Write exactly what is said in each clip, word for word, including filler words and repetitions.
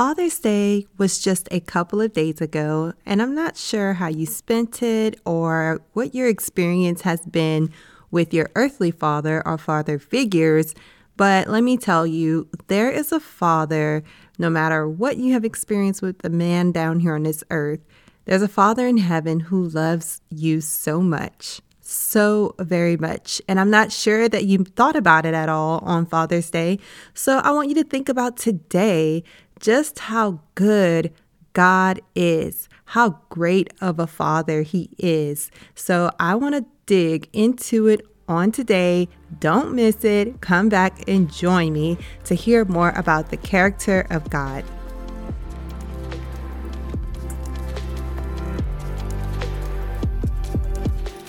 Father's Day was just a couple of days ago, and I'm not sure how you spent it or what your experience has been with your earthly father or father figures, but let me tell you, there is a father, no matter what you have experienced with the man down here on this earth, there's a Father in heaven who loves you so much, so very much. And I'm not sure that you thought about it at all on Father's Day. So I want you to think about today just how good God is, how great of a Father He is. So I want to dig into it on today. Don't miss it. Come back and join me to hear more about the character of God.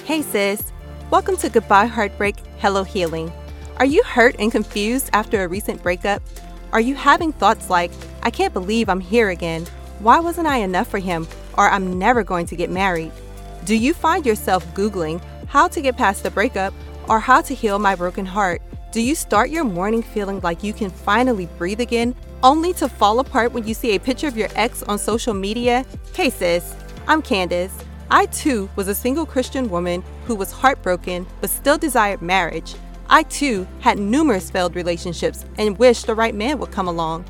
Hey sis, welcome to Goodbye Heartbreak, Hello Healing. Are you hurt and confused after a recent breakup? Are you having thoughts like, I can't believe I'm here again. Why wasn't I enough for him? Or I'm never going to get married. Do you find yourself Googling how to get past the breakup or how to heal my broken heart? Do you start your morning feeling like you can finally breathe again, only to fall apart when you see a picture of your ex on social media? Hey sis, I'm Candice. I too was a single Christian woman who was heartbroken but still desired marriage. I too had numerous failed relationships and wished the right man would come along.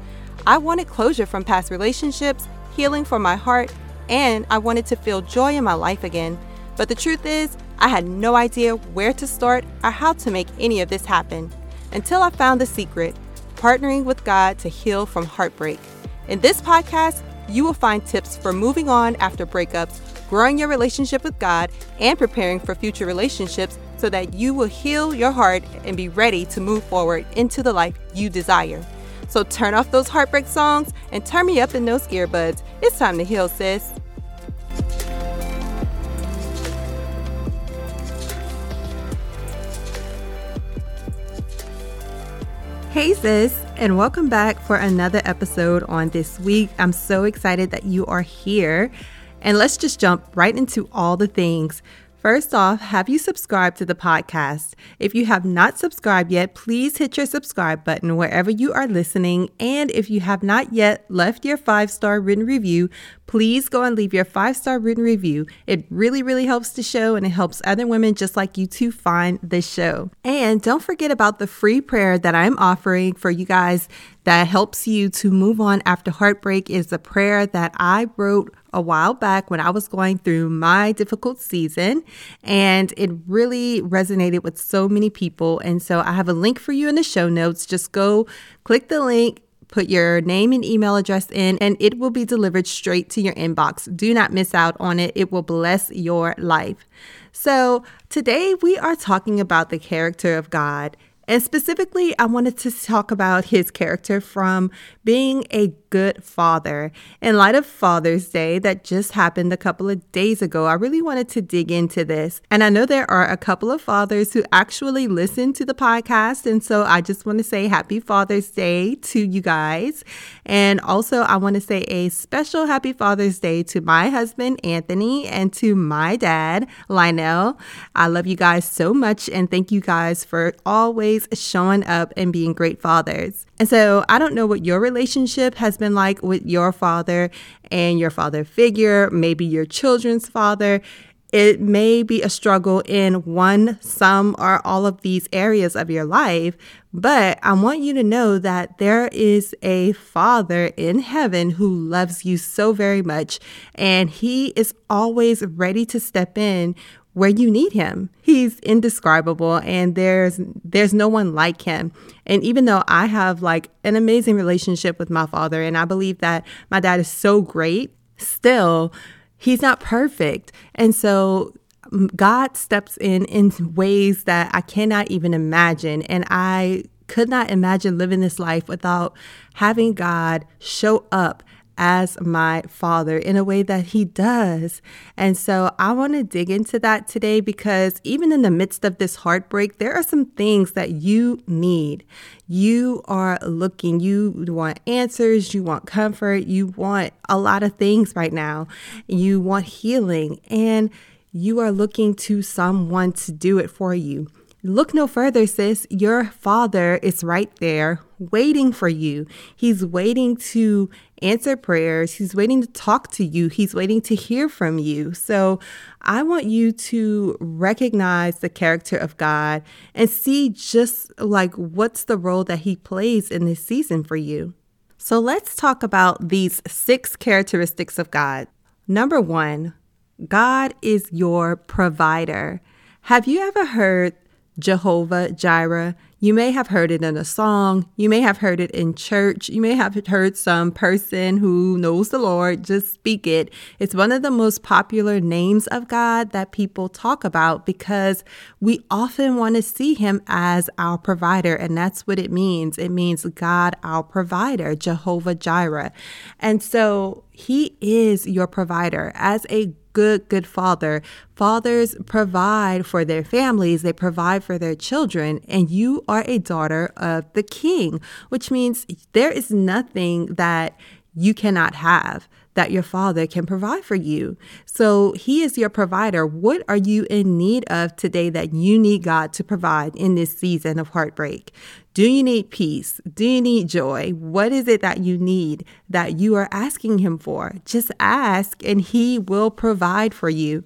I wanted closure from past relationships, healing for my heart, and I wanted to feel joy in my life again. But the truth is, I had no idea where to start or how to make any of this happen until I found the secret, partnering with God to heal from heartbreak. In this podcast, you will find tips for moving on after breakups, growing your relationship with God, and preparing for future relationships so that you will heal your heart and be ready to move forward into the life you desire. So turn off those heartbreak songs and turn me up in those earbuds. It's time to heal, sis. Hey sis, and welcome back for another episode on This Week. I'm so excited that you are here. And let's just jump right into all the things. First off, have you subscribed to the podcast? If you have not subscribed yet, please hit your subscribe button wherever you are listening. And if you have not yet left your five-star written review, please go and leave your five-star written review. It really, really helps the show, and it helps other women just like you to find the show. And don't forget about the free prayer that I'm offering for you guys that helps you to move on after heartbreak. Is a prayer that I wrote a while back when I was going through my difficult season, and it really resonated with so many people. And so I have a link for you in the show notes. Just go click the link, put your name and email address in, and it will be delivered straight to your inbox. Do not miss out on it. It will bless your life. So today we are talking about the character of God. And specifically, I wanted to talk about his character from being a good father. In light of Father's Day that just happened a couple of days ago, I really wanted to dig into this. And I know there are a couple of fathers who actually listen to the podcast. And so I just want to say happy Father's Day to you guys. And also, I want to say a special happy Father's Day to my husband, Anthony, and to my dad, Lionel. I love you guys so much. And thank you guys for always showing up and being great fathers. And so I don't know what your relationship has been like with your father and your father figure, maybe your children's father. It may be a struggle in one, some, or all of these areas of your life, but I want you to know that there is a Father in heaven who loves you so very much, and he is always ready to step in where you need him. He's indescribable, and there's there's no one like him. And even though I have like an amazing relationship with my father, and I believe that my dad is so great, still, he's not perfect. And so God steps in in ways that I cannot even imagine. And I could not imagine living this life without having God show up as my father in a way that he does. And so I want to dig into that today, because even in the midst of this heartbreak, there are some things that you need. You are looking, you want answers, you want comfort, you want a lot of things right now. You want healing, and you are looking to someone to do it for you. Look no further, sis. Your Father is right there waiting for you. He's waiting to answer prayers. He's waiting to talk to you. He's waiting to hear from you. So I want you to recognize the character of God and see just like what's the role that he plays in this season for you. So let's talk about these six characteristics of God. Number one, God is your provider. Have you ever heard Jehovah Jireh? You may have heard it in a song. You may have heard it in church. You may have heard some person who knows the Lord just speak it. It's one of the most popular names of God that people talk about because we often want to see him as our provider. And that's what it means. It means God, our provider, Jehovah Jireh. And so he is your provider. As a good, good father, fathers provide for their families, they provide for their children, and you are a daughter of the King, which means there is nothing that you cannot have that your father can provide for you. So he is your provider. What are you in need of today that you need God to provide in this season of heartbreak? Do you need peace? Do you need joy? What is it that you need that you are asking him for? Just ask and he will provide for you.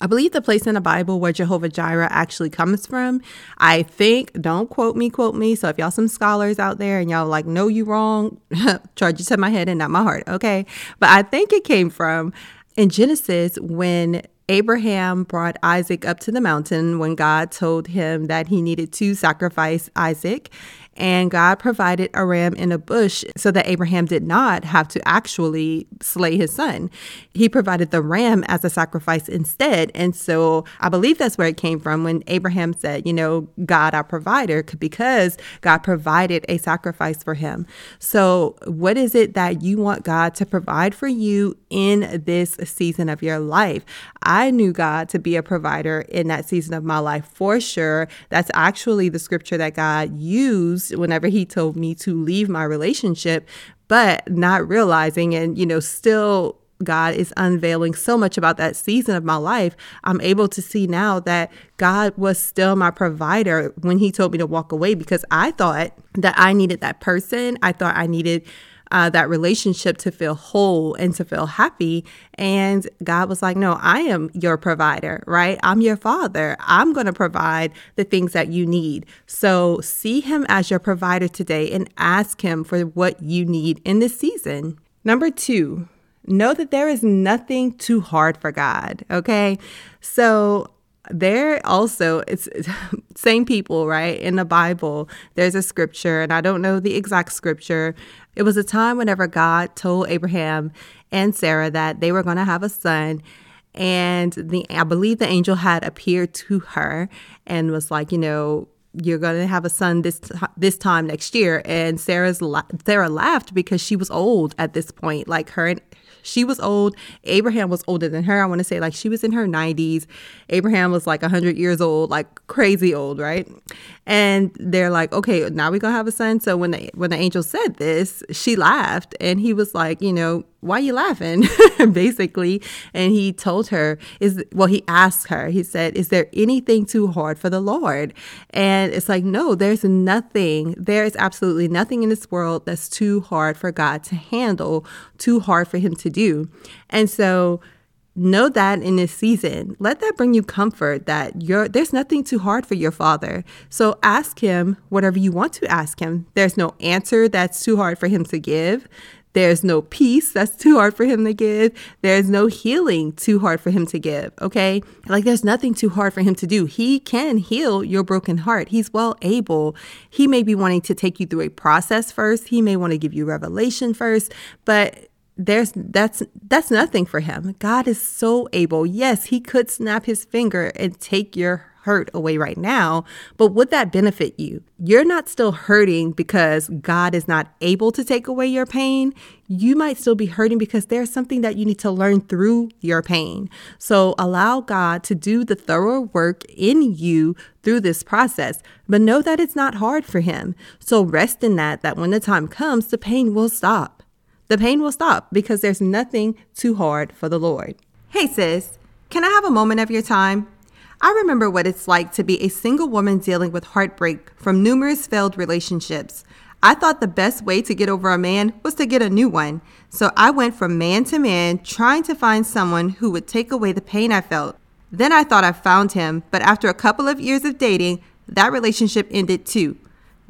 I believe the place in the Bible where Jehovah Jireh actually comes from, I think, don't quote me, quote me. So if y'all some scholars out there and y'all like, no, you wrong, charge it to my head and not my heart. Okay. But I think it came from in Genesis when Abraham brought Isaac up to the mountain when God told him that he needed to sacrifice Isaac. And God provided a ram in a bush so that Abraham did not have to actually slay his son. He provided the ram as a sacrifice instead. And so I believe that's where it came from when Abraham said, you know, God, our provider, because God provided a sacrifice for him. So what is it that you want God to provide for you in this season of your life? I knew God to be a provider in that season of my life for sure. That's actually the scripture that God used whenever he told me to leave my relationship, but not realizing and, you know, still God is unveiling so much about that season of my life. I'm able to see now that God was still my provider when he told me to walk away because I thought that I needed that person. I thought I needed Uh, that relationship to feel whole and to feel happy. And God was like, no, I am your provider, right? I'm your father. I'm going to provide the things that you need. So see him as your provider today and ask him for what you need in this season. Number two, know that there is nothing too hard for God, okay? So there also, it's same people, right? In the Bible, there's a scripture, and I don't know the exact scripture. It was a time whenever God told Abraham and Sarah that they were going to have a son. And the I believe the angel had appeared to her and was like, you know, you're going to have a son this this time next year. And Sarah's la- Sarah laughed because she was old at this point, like her and She was old. Abraham was older than her. I want to say like she was in her nineties. Abraham was like one hundred years old, like crazy old, right? And they're like, okay, now we're going to have a son. So when the, when the angel said this, she laughed. And he was like, you know, why are you laughing? Basically. And he told her, "Is well, he asked her, he said, is there anything too hard for the Lord? And it's like, no, there's nothing. There is absolutely nothing in this world that's too hard for God to handle, too hard for him to do. And so know that in this season, let that bring you comfort that you're, there's nothing too hard for your father. So ask him whatever you want to ask him. There's no answer that's too hard for him to give. There's no peace that's too hard for him to give. There's no healing too hard for him to give, okay? Like there's nothing too hard for him to do. He can heal your broken heart. He's well able. He may be wanting to take you through a process first. He may want to give you revelation first, but There's that's that's nothing for him. God is so able. Yes, he could snap his finger and take your hurt away right now, but would that benefit you? You're not still hurting because God is not able to take away your pain. You might still be hurting because there's something that you need to learn through your pain. So allow God to do the thorough work in you through this process, but know that it's not hard for him. So rest in that, that when the time comes, the pain will stop. The pain will stop because there's nothing too hard for the Lord. Hey sis, can I have a moment of your time? I remember what it's like to be a single woman dealing with heartbreak from numerous failed relationships. I thought the best way to get over a man was to get a new one. So I went from man to man trying to find someone who would take away the pain I felt. Then I thought I found him, but after a couple of years of dating, that relationship ended too.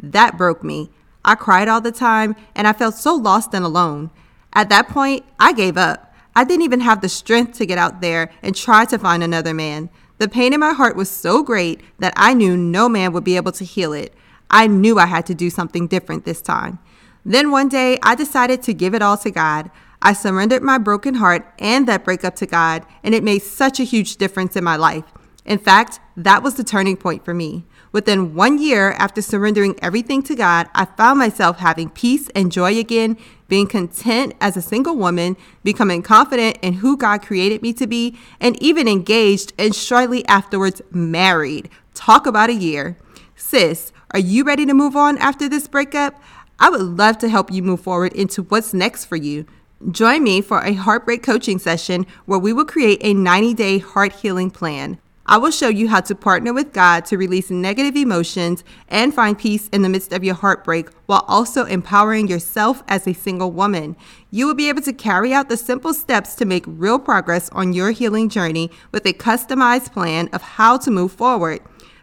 That broke me. I cried all the time, and I felt so lost and alone. At that point, I gave up. I didn't even have the strength to get out there and try to find another man. The pain in my heart was so great that I knew no man would be able to heal it. I knew I had to do something different this time. Then one day, I decided to give it all to God. I surrendered my broken heart and that breakup to God, and it made such a huge difference in my life. In fact, that was the turning point for me. Within one year after surrendering everything to God, I found myself having peace and joy again, being content as a single woman, becoming confident in who God created me to be, and even engaged and shortly afterwards married. Talk about a year. Sis, are you ready to move on after this breakup? I would love to help you move forward into what's next for you. Join me for a heartbreak coaching session where we will create a ninety-day heart healing plan. I will show you how to partner with God to release negative emotions and find peace in the midst of your heartbreak while also empowering yourself as a single woman. You will be able to carry out the simple steps to make real progress on your healing journey with a customized plan of how to move forward.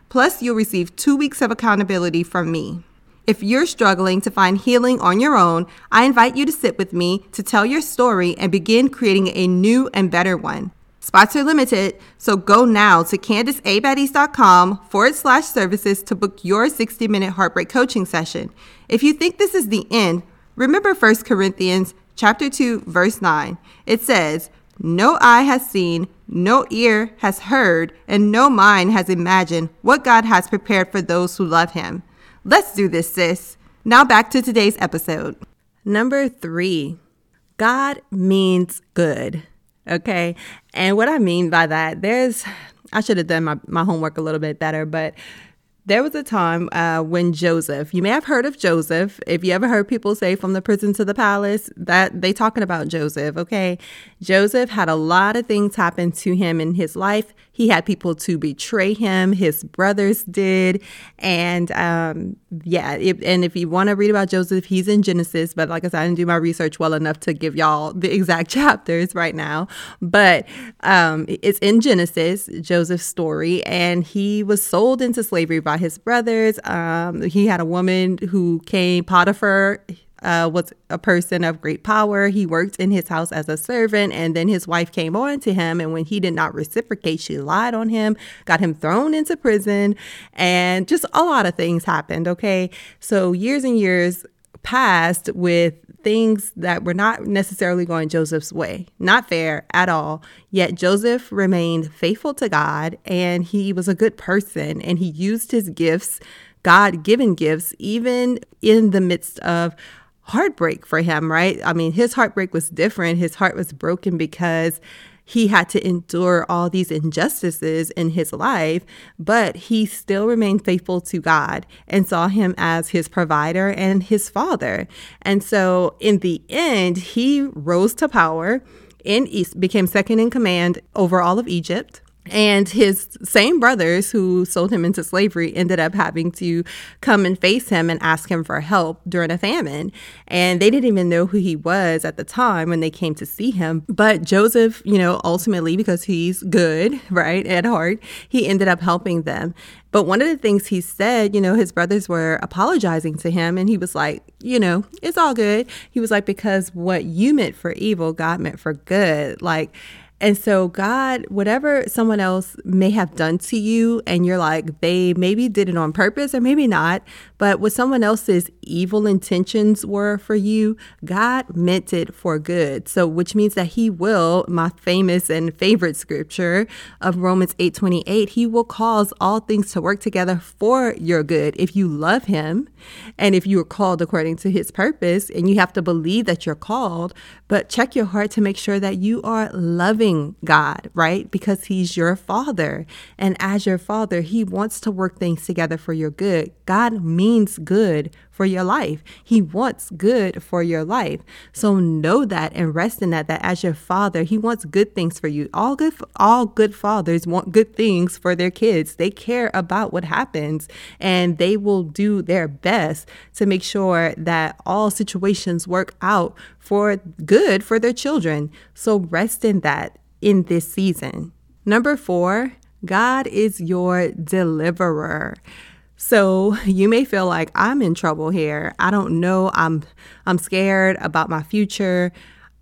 Plus, you'll receive two weeks of accountability from me. If you're struggling to find healing on your own, I invite you to sit with me to tell your story and begin creating a new and better one. Spots are limited, so go now to Candice A Baddies dot com forward slash services to book your sixty-minute heartbreak coaching session. If you think this is the end, remember First Corinthians chapter two, verse nine. It says, "No eye has seen, no ear has heard, and no mind has imagined what God has prepared for those who love him." Let's do this, sis. Now back to today's episode. Number three, God means good. Okay. And what I mean by that, there's, I should have done my, my homework a little bit better, but there was a time uh, when Joseph, you may have heard of Joseph. If you ever heard people say from the prison to the palace, that they talking about Joseph. Okay. Joseph had a lot of things happen to him in his life. He had people to betray him. His brothers did. And um, yeah, it, and if you want to read about Joseph, he's in Genesis. But like I said, I didn't do my research well enough to give y'all the exact chapters right now. But um, it's in Genesis, Joseph's story. And he was sold into slavery by his brothers. Um, he had a woman who came, Potiphar uh, was a person of great power. He worked in his house as a servant, and then his wife came on to him. And when he did not reciprocate, she lied on him, got him thrown into prison, and just a lot of things happened. Okay. So years and years passed with things that were not necessarily going Joseph's way. Not fair at all. Yet Joseph remained faithful to God, and he was a good person, and he used his gifts, God-given gifts, even in the midst of heartbreak for him, right? I mean, his heartbreak was different. His heart was broken because he had to endure all these injustices in his life, but he still remained faithful to God and saw him as his provider and his father. And so in the end, he rose to power in East, became second in command over all of Egypt. And his same brothers who sold him into slavery ended up having to come and face him and ask him for help during a famine. And they didn't even know who he was at the time when they came to see him. But Joseph, you know, ultimately, because he's good, right, at heart, he ended up helping them. But one of the things he said, you know, his brothers were apologizing to him, and he was like, you know, it's all good. He was like, because what you meant for evil, God meant for good. Like, and so God, whatever someone else may have done to you, and you're like, they maybe did it on purpose or maybe not, but what someone else's evil intentions were for you, God meant it for good. So which means that he will, my famous and favorite scripture of Romans eight twenty-eight, he will cause all things to work together for your good if you love him and if you are called according to his purpose. And you have to believe that you're called, but check your heart to make sure that you are loving God, right? Because he's your father. And as your father, he wants to work things together for your good. God means good for your life. He wants good for your life. So know that and rest in that, that as your father, he wants good things for you. All good, all good fathers want good things for their kids. They care about what happens and they will do their best to make sure that all situations work out for good for their children. So rest in that in this season. Number four, God is your deliverer. So you may feel like I'm in trouble here. I don't know. I'm I'm scared about my future.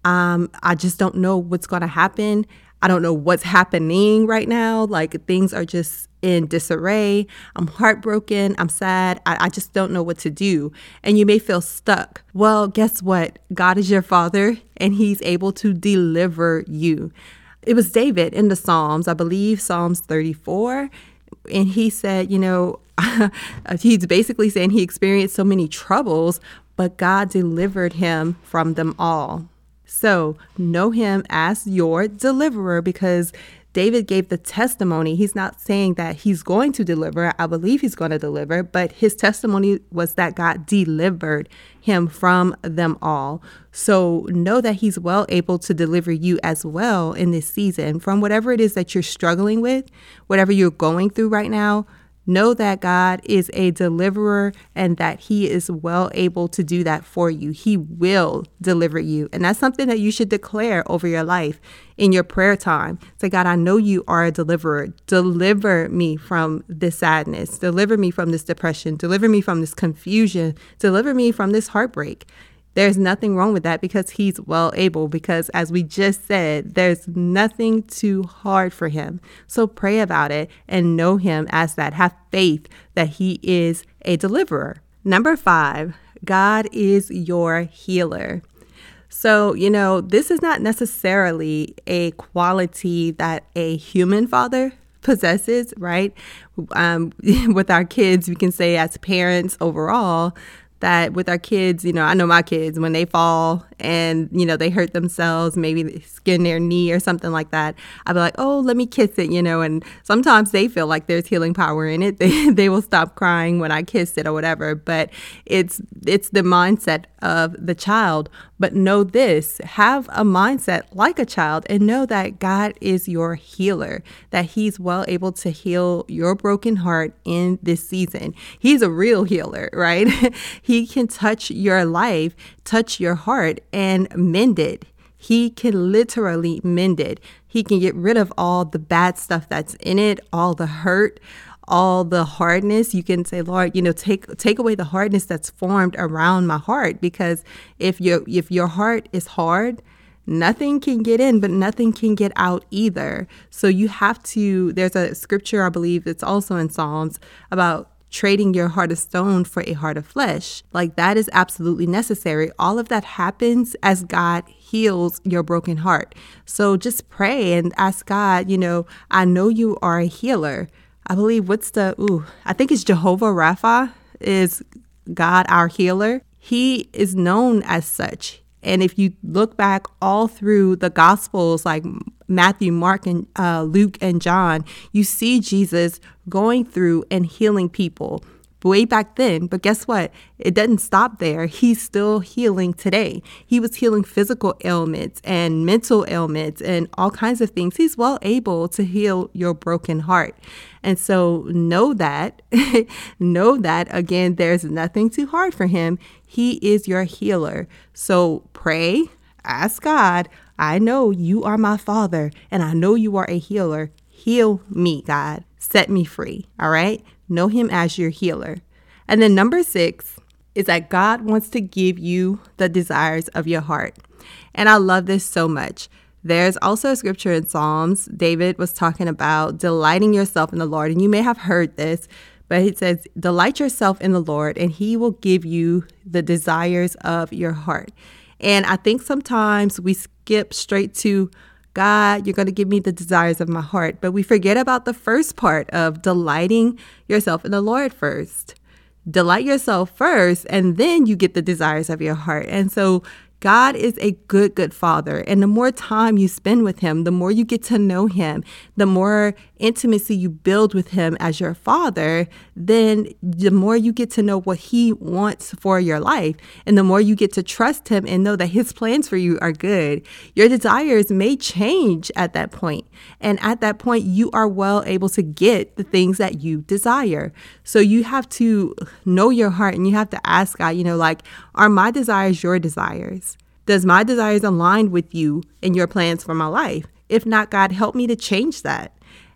Um, I just don't know what's going to happen. I don't know what's happening right now. Like things are just in disarray. I'm heartbroken. I'm sad. I, I just don't know what to do. And you may feel stuck. Well, guess what? God is your father and he's able to deliver you. It was David in the Psalms, I believe Psalms thirty-four. And he said, you know, he's basically saying he experienced so many troubles, but God delivered him from them all. So know him as your deliverer, because David gave the testimony. He's not saying that he's going to deliver. I believe he's going to deliver, but his testimony was that God delivered him from them all. So know that he's well able to deliver you as well in this season from whatever it is that you're struggling with, whatever you're going through right now. Know that God is a deliverer and that he is well able to do that for you. He will deliver you. And that's something that you should declare over your life in your prayer time. Say, God, I know you are a deliverer. Deliver me from this sadness. Deliver me from this depression. Deliver me from this confusion. Deliver me from this heartbreak. There's nothing wrong with that because he's well able, because as we just said, there's nothing too hard for him. So pray about it and know him as that. Have faith that he is a deliverer. Number five, God is your healer. So, you know, this is not necessarily a quality that a human father possesses, right? Um, with our kids, we can say as parents overall, that with our kids, you know, I know my kids, when they fall and, you know, they hurt themselves, maybe they skin their knee or something like that, I'll be like, oh, let me kiss it, you know, and sometimes they feel like there's healing power in it. They, they will stop crying when I kiss it or whatever, but it's it's the mindset of the child. But know this, have a mindset like a child and know that God is your healer, that he's well able to heal your broken heart in this season. He's a real healer, right? He can touch your life, touch your heart, and mend it. He can literally mend it. He can get rid of all the bad stuff that's in it, all the hurt, all the hardness. You can say, Lord, you know, take take away the hardness that's formed around my heart, because if your if your heart is hard, nothing can get in, but nothing can get out either. So you have to, there's a scripture, I believe it's also in Psalms, about trading your heart of stone for a heart of flesh. Like that is absolutely necessary. All of that happens as God heals your broken heart. So just pray and ask God, you know, I know you are a healer. I believe what's the, ooh, I think it's Jehovah Rapha is God, our healer. He is known as such. And if you look back all through the Gospels, like Matthew, Mark, and uh, Luke, and John, you see Jesus going through and healing people way back then. But guess what? It doesn't stop there. He's still healing today. He was healing physical ailments and mental ailments and all kinds of things. He's well able to heal your broken heart. And so know that, know that, again, there's nothing too hard for him. He is your healer. So pray, ask God, I know you are my father and I know you are a healer. Heal me, God. Set me free. All right. Know him as your healer. And then number six is that God wants to give you the desires of your heart. And I love this so much. There's also a scripture in Psalms. David was talking about delighting yourself in the Lord. And you may have heard this, but it says, delight yourself in the Lord and he will give you the desires of your heart. And I think sometimes we skip straight to God, you're going to give me the desires of my heart. But we forget about the first part of delighting yourself in the Lord first. Delight yourself first, and then you get the desires of your heart. And so God is a good, good father. And the more time you spend with him, the more you get to know him, the more intimacy you build with him as your father, then the more you get to know what he wants for your life, and the more you get to trust him and know that his plans for you are good, your desires may change at that point. And at that point, you are well able to get the things that you desire. So you have to know your heart, and you have to ask God, you know, like, are my desires your desires? Does my desires align with you and your plans for my life? If not, God, help me to change that.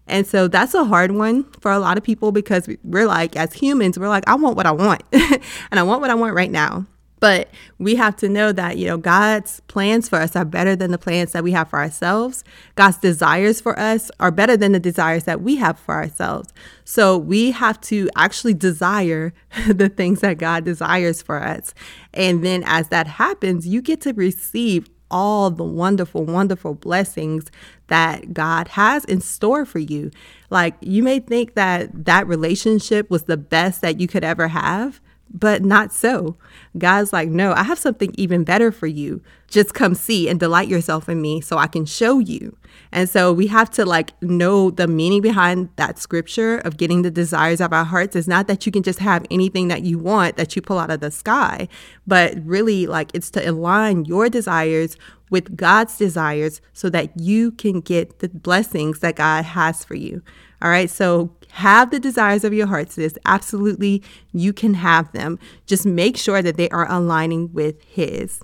And so that's a hard one for a lot of people, because we're like, as humans, we're like, I want what I want and I want what I want right now. But we have to know that, you know, God's plans for us are better than the plans that we have for ourselves. God's desires for us are better than the desires that we have for ourselves. So we have to actually desire the things that God desires for us. And then as that happens, you get to receive all the wonderful, wonderful blessings that God has in store for you. Like, you may think that that relationship was the best that you could ever have, but not so. God's like, no, I have something even better for you. Just come see and delight yourself in me so I can show you. And so we have to like know the meaning behind that scripture of getting the desires of our hearts. It's not that you can just have anything that you want that you pull out of the sky, but really like it's to align your desires with God's desires so that you can get the blessings that God has for you. All right, so have the desires of your heart, sis. Absolutely, you can have them. Just make sure that they are aligning with his.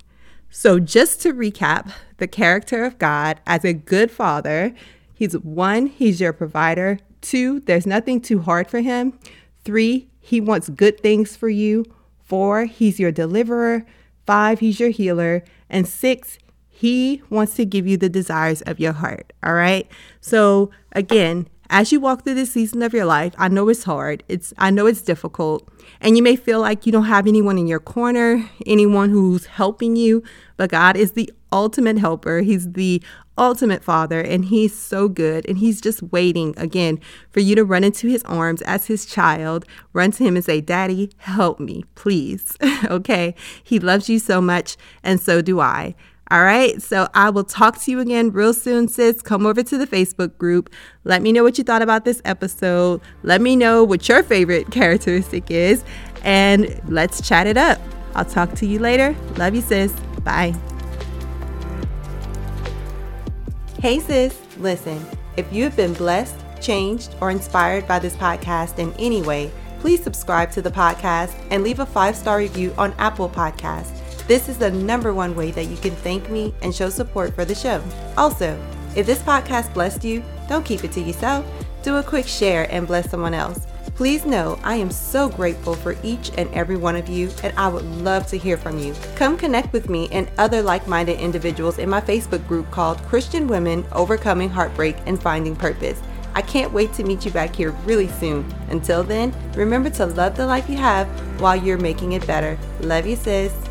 So just to recap, the character of God as a good father, he's one, he's your provider. Two, there's nothing too hard for him. Three, he wants good things for you. Four, he's your deliverer. Five, he's your healer. And six, he wants to give you the desires of your heart. All right. So again, as you walk through this season of your life, I know it's hard. It's I know it's difficult. And you may feel like you don't have anyone in your corner, anyone who's helping you. But God is the ultimate helper. He's the ultimate father. And he's so good. And he's just waiting, again, for you to run into his arms as his child. Run to him and say, Daddy, help me, please. Okay? He loves you so much. And so do I. All right, so I will talk to you again real soon, sis. Come over to the Facebook group. Let me know what you thought about this episode. Let me know what your favorite characteristic is, and let's chat it up. I'll talk to you later. Love you, sis. Bye. Hey, sis, listen, if you've been blessed, changed, or inspired by this podcast in any way, please subscribe to the podcast and leave a five-star review on Apple Podcasts. This is the number one way that you can thank me and show support for the show. Also, if this podcast blessed you, don't keep it to yourself. Do a quick share and bless someone else. Please know I am so grateful for each and every one of you, and I would love to hear from you. Come connect with me and other like-minded individuals in my Facebook group called Christian Women Overcoming Heartbreak and Finding Purpose. I can't wait to meet you back here really soon. Until then, remember to love the life you have while you're making it better. Love you, sis.